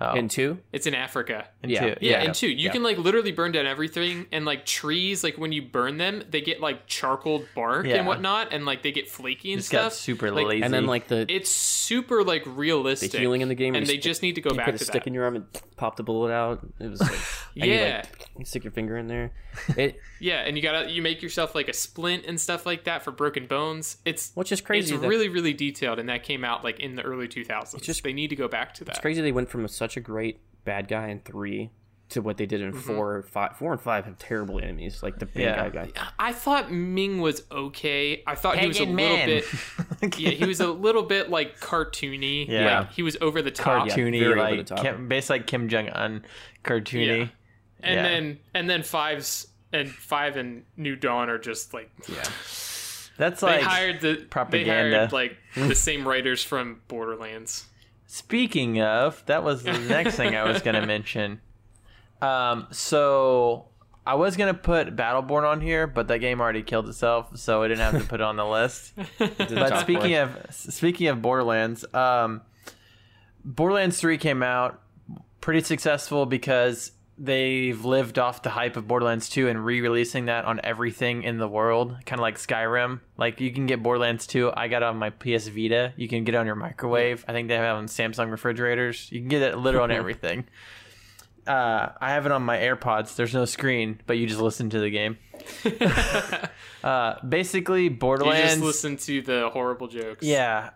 Oh. In 2? It's in Africa. In 2. You can, like, literally burn down everything, and, like, trees, like, when you burn them, they get, like, charcoaled bark and whatnot, and, like, they get flaky and stuff. It's got super lazy. And then, like, it's super, like, realistic. The healing in the game. And they just need to go back to that. You put a stick in your arm and pop the bullet out. It was, like... You stick your finger in there. And you make yourself, like, a splint and stuff like that for broken bones. Which is crazy. It's really, really detailed, and that came out, like, in the early 2000s. They need to go back to that. It's crazy they went from such a great bad guy in 3 to what they did in 4 5. 4 and 5 have terrible enemies, like the big guy. I thought Ming was okay. I thought he was a little bit he was a little bit like cartoony. Like, he was over the top. Cartoony, like over the top. Basically like Kim Jong-un cartoony. Then 5 and New Dawn are just like that's like they hired propaganda. They hired like the same writers from Borderlands. Speaking of, that was the next thing I was going to mention. So I was going to put Battleborn on here, but that game already killed itself, so I didn't have to put it on the list. But speaking of Borderlands, Borderlands 3 came out pretty successful because they've lived off the hype of Borderlands 2 and re-releasing that on everything in the world, kind of like Skyrim. Like, you can get Borderlands 2. I got it on my PS Vita. You can get it on your microwave. I think they have it on Samsung refrigerators. You can get it literally on everything. I have it on my AirPods. There's no screen, but you just listen to the game. Basically, Borderlands... You just listen to the horrible jokes. Yeah.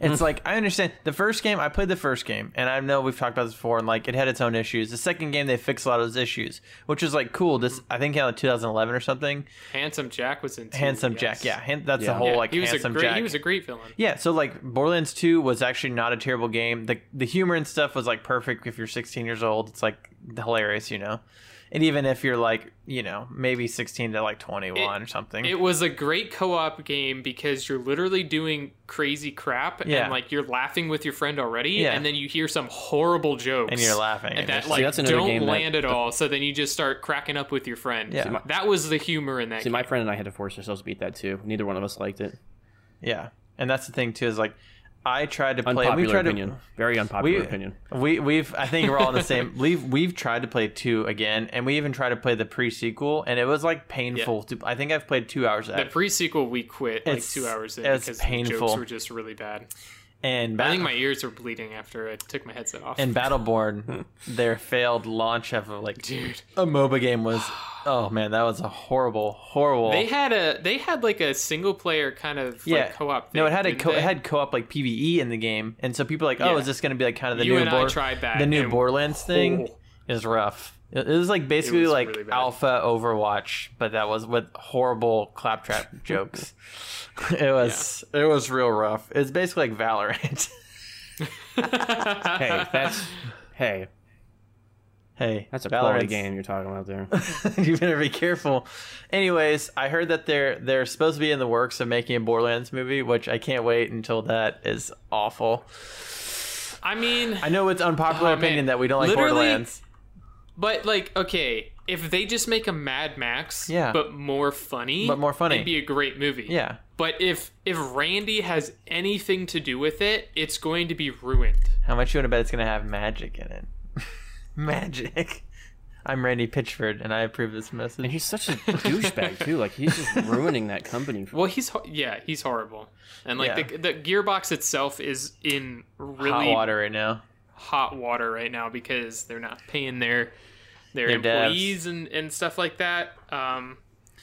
It's like, I understand. The first game, I played the first game, and I know we've talked about this before, and like, it had its own issues. The second game, they fixed a lot of those issues, which was like cool. This, I think, out of 2011 or something. Handsome Jack was in. Handsome Jack, yeah. He was a great villain. Yeah, so like, Borderlands 2 was actually not a terrible game. The humor and stuff was like perfect if you're 16 years old. It's like hilarious, you know. And even if you're like, you know, maybe 16 to like 21 or something. It was a great co-op game because you're literally doing crazy crap and like you're laughing with your friend already and then you hear some horrible jokes. And you're laughing. And that like don't land at all. So then you just start cracking up with your friend. Yeah. That was the humor in that game. See, my friend and I had to force ourselves to beat that too. Neither one of us liked it. Yeah. And that's the thing too is like, I tried to play. Very unpopular opinion. I think we're all in the same. We've tried to play 2 again, and we even tried to play the pre-sequel, and it was like painful. Yeah. I think I've played 2 hours. The pre-sequel we quit like 2 hours in because painful. The jokes were just really bad. And I think my ears were bleeding after I took my headset off. And Battleborn, their failed launch of a MOBA game was, oh man, that was a horrible. They had like a single player kind of like co-op thing. No, it had co-op like PvE in the game, and so people were like, oh, is this going to be like kind of the new Borderlands thing? Is rough. It was like basically like really alpha Overwatch, but that was with horrible claptrap jokes. It was real rough. It's basically like Valorant. Hey, that's a quality game you're talking about there. You better be careful. Anyways, I heard that they're supposed to be in the works of making a Borderlands movie, which I can't wait until that is awful. I mean, I know it's unpopular opinion that we don't like Borderlands. But like, okay, if they just make a Mad Max, but more funny, it'd be a great movie. Yeah. But if Randy has anything to do with it, it's going to be ruined. How much you want to bet it's going to have magic in it? Magic. I'm Randy Pitchford, and I approve this message. And he's such a douchebag too. Like, he's just ruining that company. Well, he's horrible, and like the Gearbox itself is in really hot water right now because they're not paying their employees and stuff like that.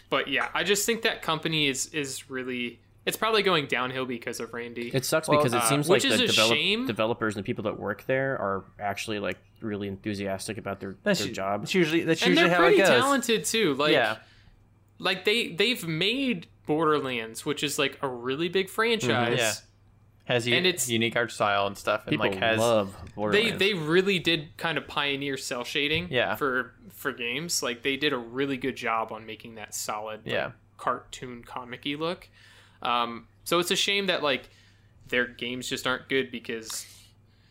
But yeah, I just think that company is really, it's probably going downhill because of Randy. It sucks because it seems like the developers and the people that work there are actually like really enthusiastic about their job. That's usually how it goes. And they're pretty talented too. Like, like they've made Borderlands, which is like a really big franchise. Mm-hmm, yeah. Has unique art style and stuff, and like love Borderlands. They really did kind of pioneer cell shading for games. Like, they did a really good job on making that solid like, cartoon comic-y look. So it's a shame that like their games just aren't good because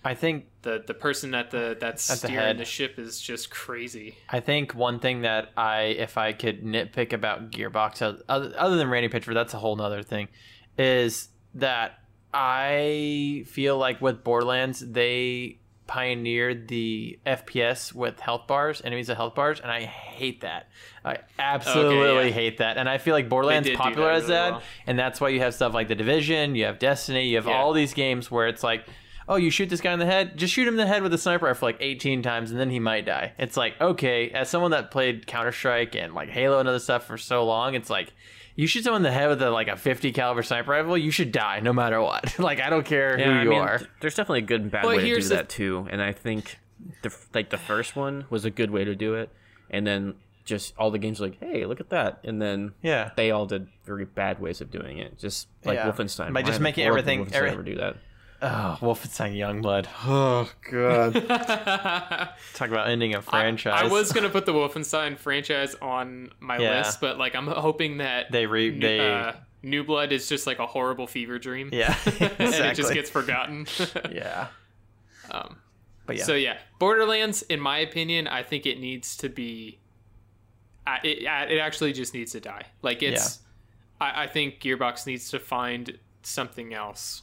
I think the person that's steering the ship is just crazy. I think one thing that if I could nitpick about Gearbox, other than Randy Pitchford, that's a whole nother thing, is that I feel like with Borderlands, they pioneered the FPS with health bars, enemies with health bars, and I hate that. I absolutely hate that. And I feel like Borderlands popularized that, and that's why you have stuff like The Division, you have Destiny, you have all these games where it's like, oh, you shoot this guy in the head, just shoot him in the head with a sniper rifle like 18 times, and then he might die. It's like, okay, as someone that played Counter-Strike and like Halo and other stuff for so long, it's like, you shoot someone in the head with a 50 caliber sniper rifle, you should die no matter what. Like, I don't care who you are. There's definitely a good and bad way to do that too, and I think the first one was a good way to do it, and then just all the games were like, hey, look at that, and then they all did very bad ways of doing it, just like Wolfenstein. By just making everything. Ever do that? Oh, Wolfenstein Youngblood. Oh, God. Talk about ending a franchise. I was going to put the Wolfenstein franchise on my list, but like, I'm hoping that they New Blood is just like a horrible fever dream. Yeah, exactly. And it just gets forgotten. Yeah. But yeah. So yeah, Borderlands, in my opinion, I think it needs to be. It actually just needs to die. Like it's, yeah. I think Gearbox needs to find something else.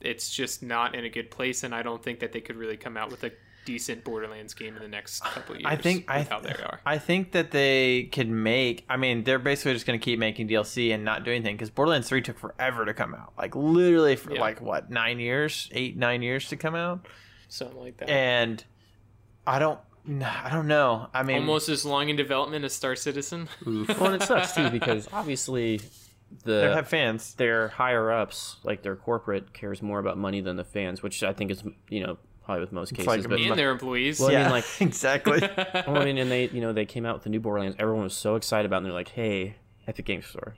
It's just not in a good place, and I don't think that they could really come out with a decent Borderlands game in the next couple of years. I think that they could make. I mean, they're basically just going to keep making DLC and not do anything, because Borderlands 3 took forever to come out. Like literally for like what 9 years to come out, something like that. And I don't know. I mean, almost as long in development as Star Citizen. Well, and it sucks too, because obviously they have fans. Their higher ups, like their corporate, cares more about money than the fans, which I think is, probably with most cases. Like, but and their employees. Well, yeah, I mean, like, exactly. I mean, and they, they came out with the new Borderlands. Everyone was so excited about it, and they're like, "Hey, Epic Games Store."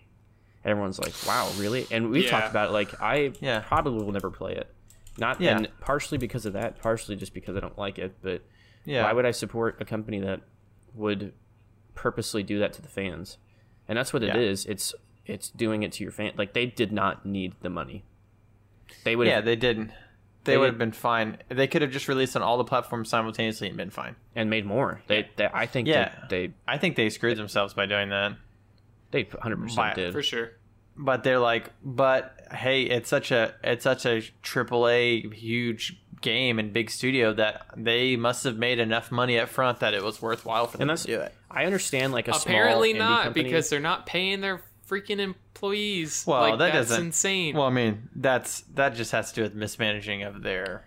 Everyone's like, "Wow, really?" And we talked about it. Like, I probably will never play it. Not and partially because of that, partially just because I don't like it, but. Yeah. Why would I support a company that would purposely do that to the fans? And that's what it is. It's doing it to your fan. Like, they did not need the money. They would. Yeah, they didn't. They would have been fine. They could have just released on all the platforms simultaneously and been fine and made more. I think they screwed themselves by doing that. They 100% did, for sure. But they're like, but hey, it's such a AAA huge game and big studio that they must have made enough money up front that it was worthwhile for them to do it. I understand, like, apparently small not indie company, because they're not paying their freaking employees. Well, like, that's insane. Well, I mean, that just has to do with mismanaging of the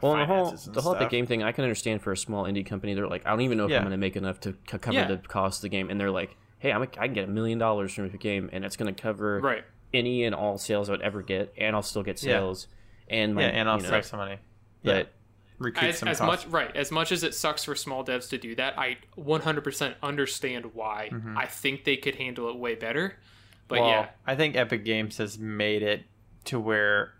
finances and the whole stuff. The game thing, I can understand for a small indie company. They're like, I don't even know if I'm going to make enough to cover the cost of the game, and they're like, hey, I can get $1 million from a game, and it's going to cover any and all sales I would ever get, and I'll still get sales. And I'll save some money. But as much as it sucks for small devs to do that, I 100% understand why. Mm-hmm. I think they could handle it way better. But I think Epic Games has made it to where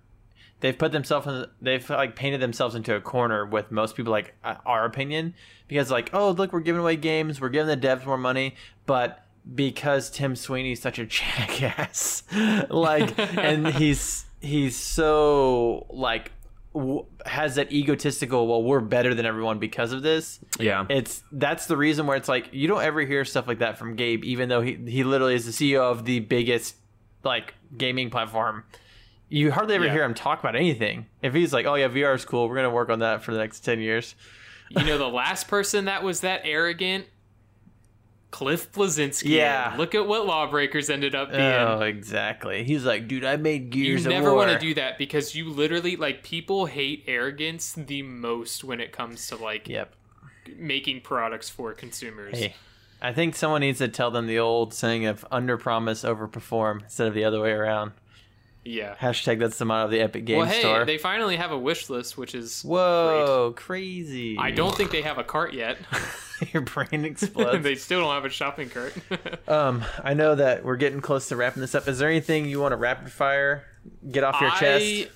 they've put themselves in, they've like painted themselves into a corner with most people, like our opinion, because like, oh look, we're giving away games, we're giving the devs more money, but because Tim Sweeney's such a jackass, like, and he's so like has that egotistical, well, we're better than everyone because of this. Yeah, that's the reason where it's like you don't ever hear stuff like that from Gabe, even though he literally is the CEO of the biggest like gaming platform. You hardly ever hear him talk about anything. If he's like, oh yeah, VR is cool, we're gonna work on that for the next 10 years. The last person that was that arrogant, Cliff Blazinski. Yeah. Look at what Lawbreakers ended up being. Oh, exactly. He's like, dude, I made Gears of War. You never want to do that, because you literally, like, people hate arrogance the most when it comes to, like, making products for consumers. Hey, I think someone needs to tell them the old saying of underpromise, overperform, instead of the other way around. Yeah. # that's the motto of the Epic Games Store. They finally have a wish list, which is great. Crazy. I don't think they have a cart yet. Your brain explodes. They still don't have a shopping cart. I know that we're getting close to wrapping this up. Is there anything you want to rapid fire? Get off your chest?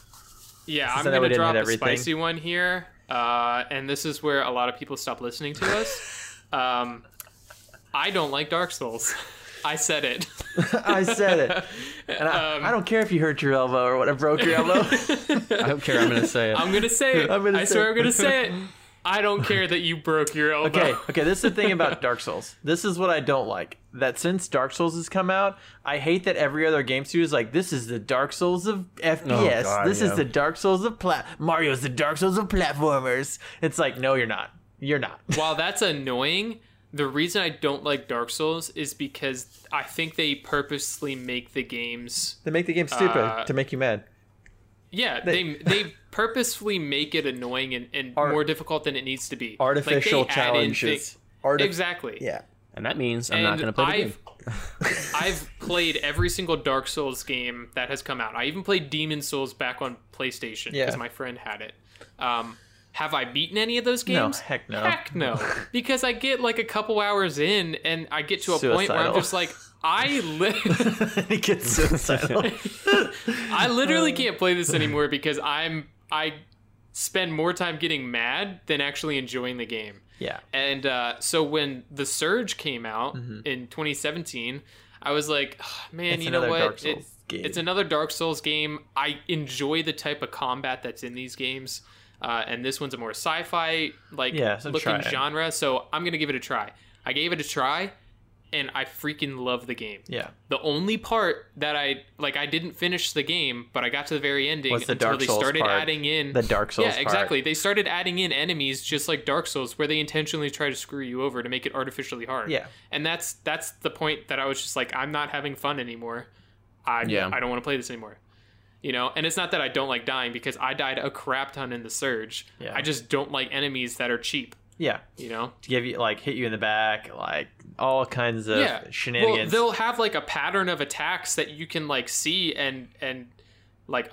Yeah, I'm going to drop a spicy one here. And this is where a lot of people stop listening to us. I don't like Dark Souls. I said it. I said it. And I don't care if you hurt your elbow or whatever, broke your elbow. I don't care. I'm going to say it. I'm going to say it. I'm going to say it. I don't care that you broke your elbow. Okay, this is the thing about Dark Souls. This is what I don't like. That since Dark Souls has come out, I hate that every other game studio is like, this is the Dark Souls of FPS. Oh, God, this is the Dark Souls of Mario's the Dark Souls of platformers. It's like, no, you're not. You're not. While that's annoying, the reason I don't like Dark Souls is because I think they purposely make the games... They make the game stupid to make you mad. Yeah, they purposefully make it annoying and more difficult than it needs to be. Artificial challenges. Exactly. Yeah. And that means I'm not going to play the game. I've played every single Dark Souls game that has come out. I even played Demon Souls back on PlayStation because my friend had it. Have I beaten any of those games? No, heck no. Heck no. Because I get like a couple hours in and I get to a point where I'm just like, it gets suicidal. I literally can't play this anymore because I spend more time getting mad than actually enjoying the game. Yeah. And so when The Surge came out in 2017, I was like, oh, man, it's, you know what? It's another Dark Souls game. I enjoy the type of combat that's in these games. And this one's a more sci-fi looking genre. So I'm going to give it a try. I gave it a try and I freaking love the game. Yeah. The only part that I didn't finish the game, but I got to the very ending until they started adding in the Dark Souls part. Yeah, exactly. They started adding in enemies just like Dark Souls, where they intentionally try to screw you over to make it artificially hard. Yeah. And that's the point that I was just like, I'm not having fun anymore. I don't want to play this anymore. You know, and it's not that I don't like dying, because I died a crap ton in The Surge. Yeah. I just don't like enemies that are cheap. Yeah. You know? To give you, hit you in the back, all kinds of shenanigans. Well, they'll have, a pattern of attacks that you can, see and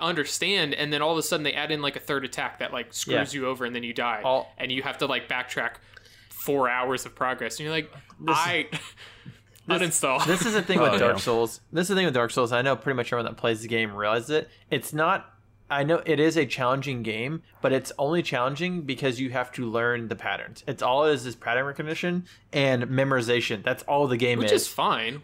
understand, and then all of a sudden they add in, a third attack that, screws you over, and then you die. And you have to, backtrack 4 hours of progress. And you're like, uninstall. This is the thing with Dark Souls. I know pretty much everyone that plays the game realizes it. It's not... I know it is a challenging game, but it's only challenging because you have to learn the patterns. It's all is pattern recognition and memorization. That's all the game is. Which is fine.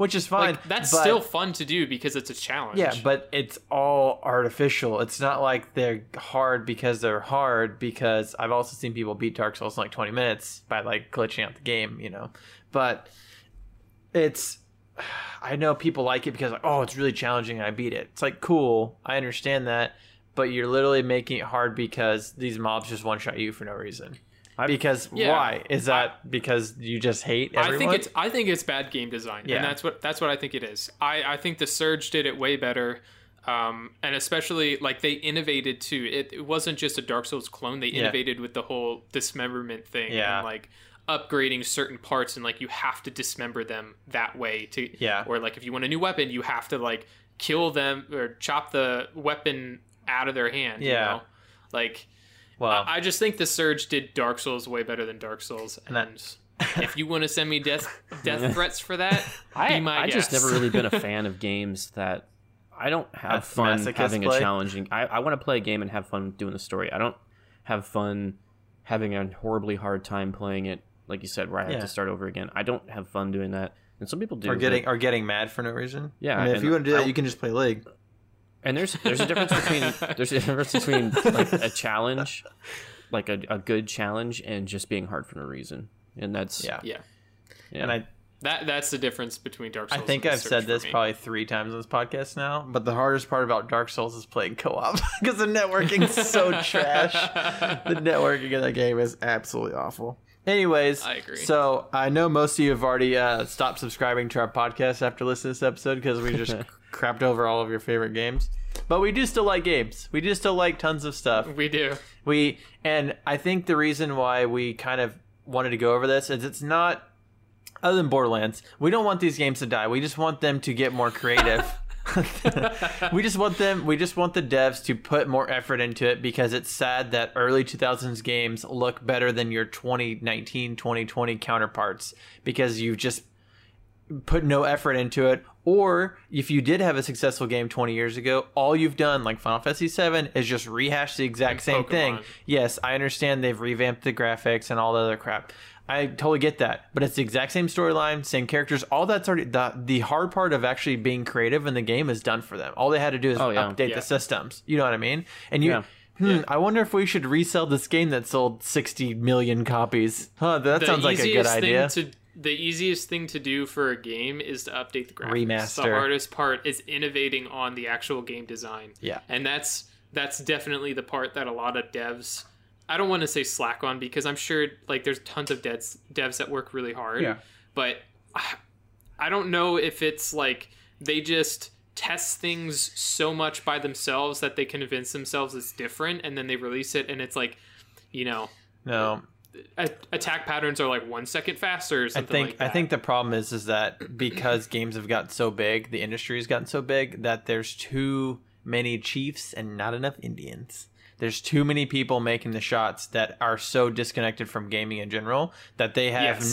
That's still fun to do because it's a challenge. Yeah, but it's all artificial. It's not like they're hard because they're hard, because I've also seen people beat Dark Souls in 20 minutes by glitching out the game, you know. But it's... I know people like it because it's really challenging and I beat it. It's cool. I understand that. But you're literally making it hard because these mobs just one-shot you for no reason. Why? Is that because you just hate everyone? I think it's bad game design, and that's what I think it is. I think The Surge did it way better, and especially, they innovated, too. It wasn't just a Dark Souls clone. They innovated with the whole dismemberment thing and, upgrading certain parts, and, you have to dismember them that way. Or, if you want a new weapon, you have to, kill them or chop the weapon out of their hand. You know? I just think The Surge did Dark Souls way better than Dark Souls, and if you want to send me death threats for that, I just never really been a fan of games that I don't have fun having a challenging. I want to play a game and have fun doing the story. I don't have fun having a horribly hard time playing it, like you said, where I have to start over again. I don't have fun doing that, and some people do. Or getting mad for no reason. Yeah, I mean, if you want to do that, you can just play League. And there's a difference between a challenge, a good challenge, and just being hard for no reason. And that's and that's the difference between Dark Souls. I think I've said this probably 3 times on this podcast now, but the hardest part about Dark Souls is playing co-op because the networking's so trash. The networking in that game is absolutely awful. Anyways, I agree. So I know most of you have already stopped subscribing to our podcast after listening to this episode because we just crapped over all of your favorite games. But we do still like games. We do still like tons of stuff. We do. And I think the reason why we kind of wanted to go over this is it's not, other than Borderlands, we don't want these games to die. We just want them to get more creative. We just want the devs to put more effort into it, because it's sad that early 2000s games look better than your 2019, 2020 counterparts because you've just put no effort into it. Or if you did have a successful game 20 years ago, all you've done, like Final Fantasy VII, is just rehash the exact same thing. Yes, I understand they've revamped the graphics and all the other crap. I totally get that, but it's the exact same storyline, same characters. All that's already the hard part of actually being creative in the game is done for them. All they had to do is update the systems. You know what I mean? And I wonder if we should resell this game that sold 60 million copies. Huh, that sounds like a good idea. The easiest thing to do for a game is to update the graphics. Remaster. The hardest part is innovating on the actual game design. Yeah, and that's definitely the part that a lot of devs, I don't want to say slack on, because I'm sure there's tons of devs that work really hard, but I don't know if it's they just test things so much by themselves that they convince themselves it's different, and then they release it and it's no. Attack patterns are 1 second faster or something. I think the problem is that because games have gotten so big, the industry has gotten so big, that there's too many chiefs and not enough Indians. There's too many people making the shots that are so disconnected from gaming in general that they have they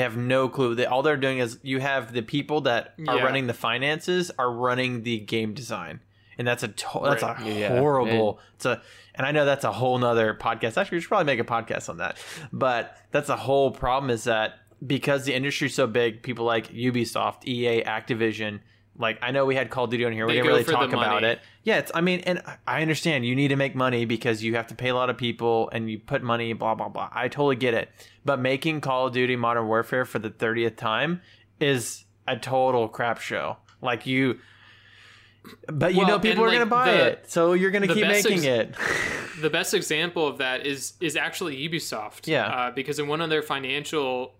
have no clue. All they're doing is, you have the people that are running the finances are running the game design, and horrible. And I know that's a whole nother podcast. Actually, we should probably make a podcast on that. But that's the whole problem, is that because the industry's so big, people like Ubisoft, EA, Activision, like, I know we had Call of Duty on here. We didn't really talk about it. Yeah, it's, I mean, and I understand you need to make money because you have to pay a lot of people and you put money, blah, blah, blah. I totally get it. But making Call of Duty Modern Warfare for the 30th time is a total crap show. Like, you... But, you know, people are going to buy it, so you're going to keep making it. The best example of that is actually Ubisoft. Yeah. Because in one of their financial...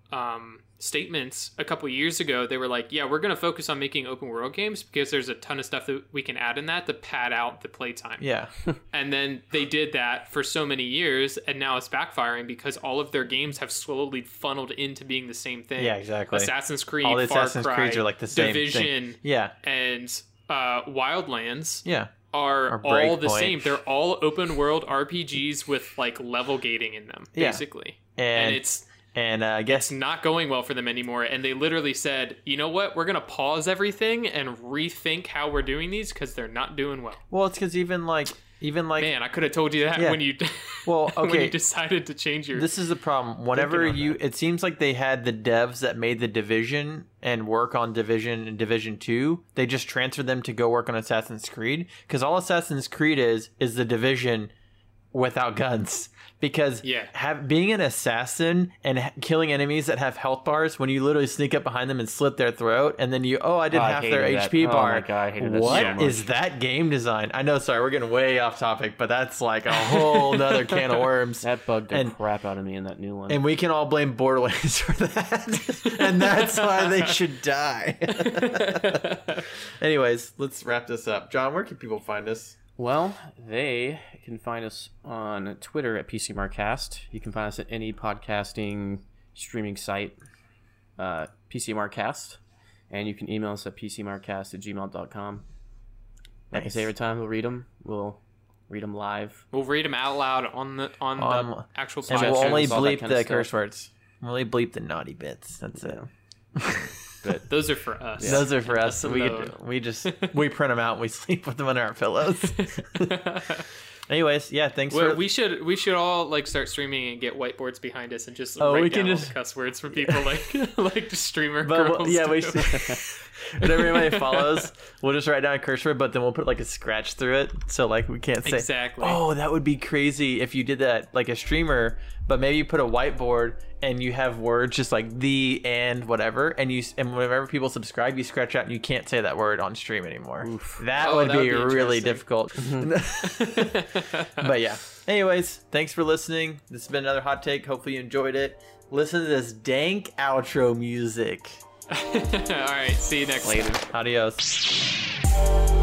statements a couple years ago, they were like, yeah, we're going to focus on making open world games because there's a ton of stuff that we can add in that to pad out the playtime. Yeah. And then they did that for so many years, and now it's backfiring because all of their games have slowly funneled into being the same thing. Yeah, exactly. Assassin's Creed, all the Far Assassin's Cry, Creeds are like the same Division, thing. Yeah. And Wildlands. Yeah. Are all the same. They're all open world RPGs with like level gating in them, basically. Yeah. And it's... And I guess it's not going well for them anymore. And they literally said, you know what? We're going to pause everything and rethink how we're doing these because they're not doing well. Well, it's because even like, man, I could have told you that when you, well, okay. When you decided to change your, this is the problem. Whenever you, it seems like they had the devs that made the Division and work on Division and Division 2. They just transferred them to go work on Assassin's Creed. Cause all Assassin's Creed is the Division without guns. Because being an assassin and killing enemies that have health bars, when you literally sneak up behind them and slit their throat, and then you, I did half their HP bar. Oh my God, I hated that so much. What is that game design? I know, sorry, we're getting way off topic, but that's like a whole other can of worms. That bugged the crap out of me in that new one. And we can all blame Borderlands for that. And that's why they should die. Anyways, let's wrap this up. John, where can people find us? Well, they can find us on Twitter at PCMRcast. You can find us at any podcasting streaming site, PCMRcast. And you can email us at PCMRcast@gmail.com. Nice. Like I say every time, we'll read them. We'll read them live. We'll read them out loud on the actual podcast. And we'll only bleep the curse words. We'll only bleep the naughty bits. That's it. But those are for us. Yeah. Those are for us. We print them out and we sleep with them under our pillows. Anyways, yeah, thanks for... We should all like start streaming and get whiteboards behind us and just write down cuss words for people like the streamer girls. Yeah, we should. Whatever anybody follows, we'll just write down a curse word, but then we'll put like a scratch through it, so like we can't say exactly. Oh, that would be crazy if you did that, like a streamer, but maybe you put a whiteboard and you have words just like the and whatever, and whenever people subscribe, you scratch out and you can't say that word on stream anymore. Oof. That would be really difficult. But yeah. Anyways, thanks for listening. This has been another Hot Take. Hopefully you enjoyed it. Listen to this dank outro music. All right, see you next time. Adios.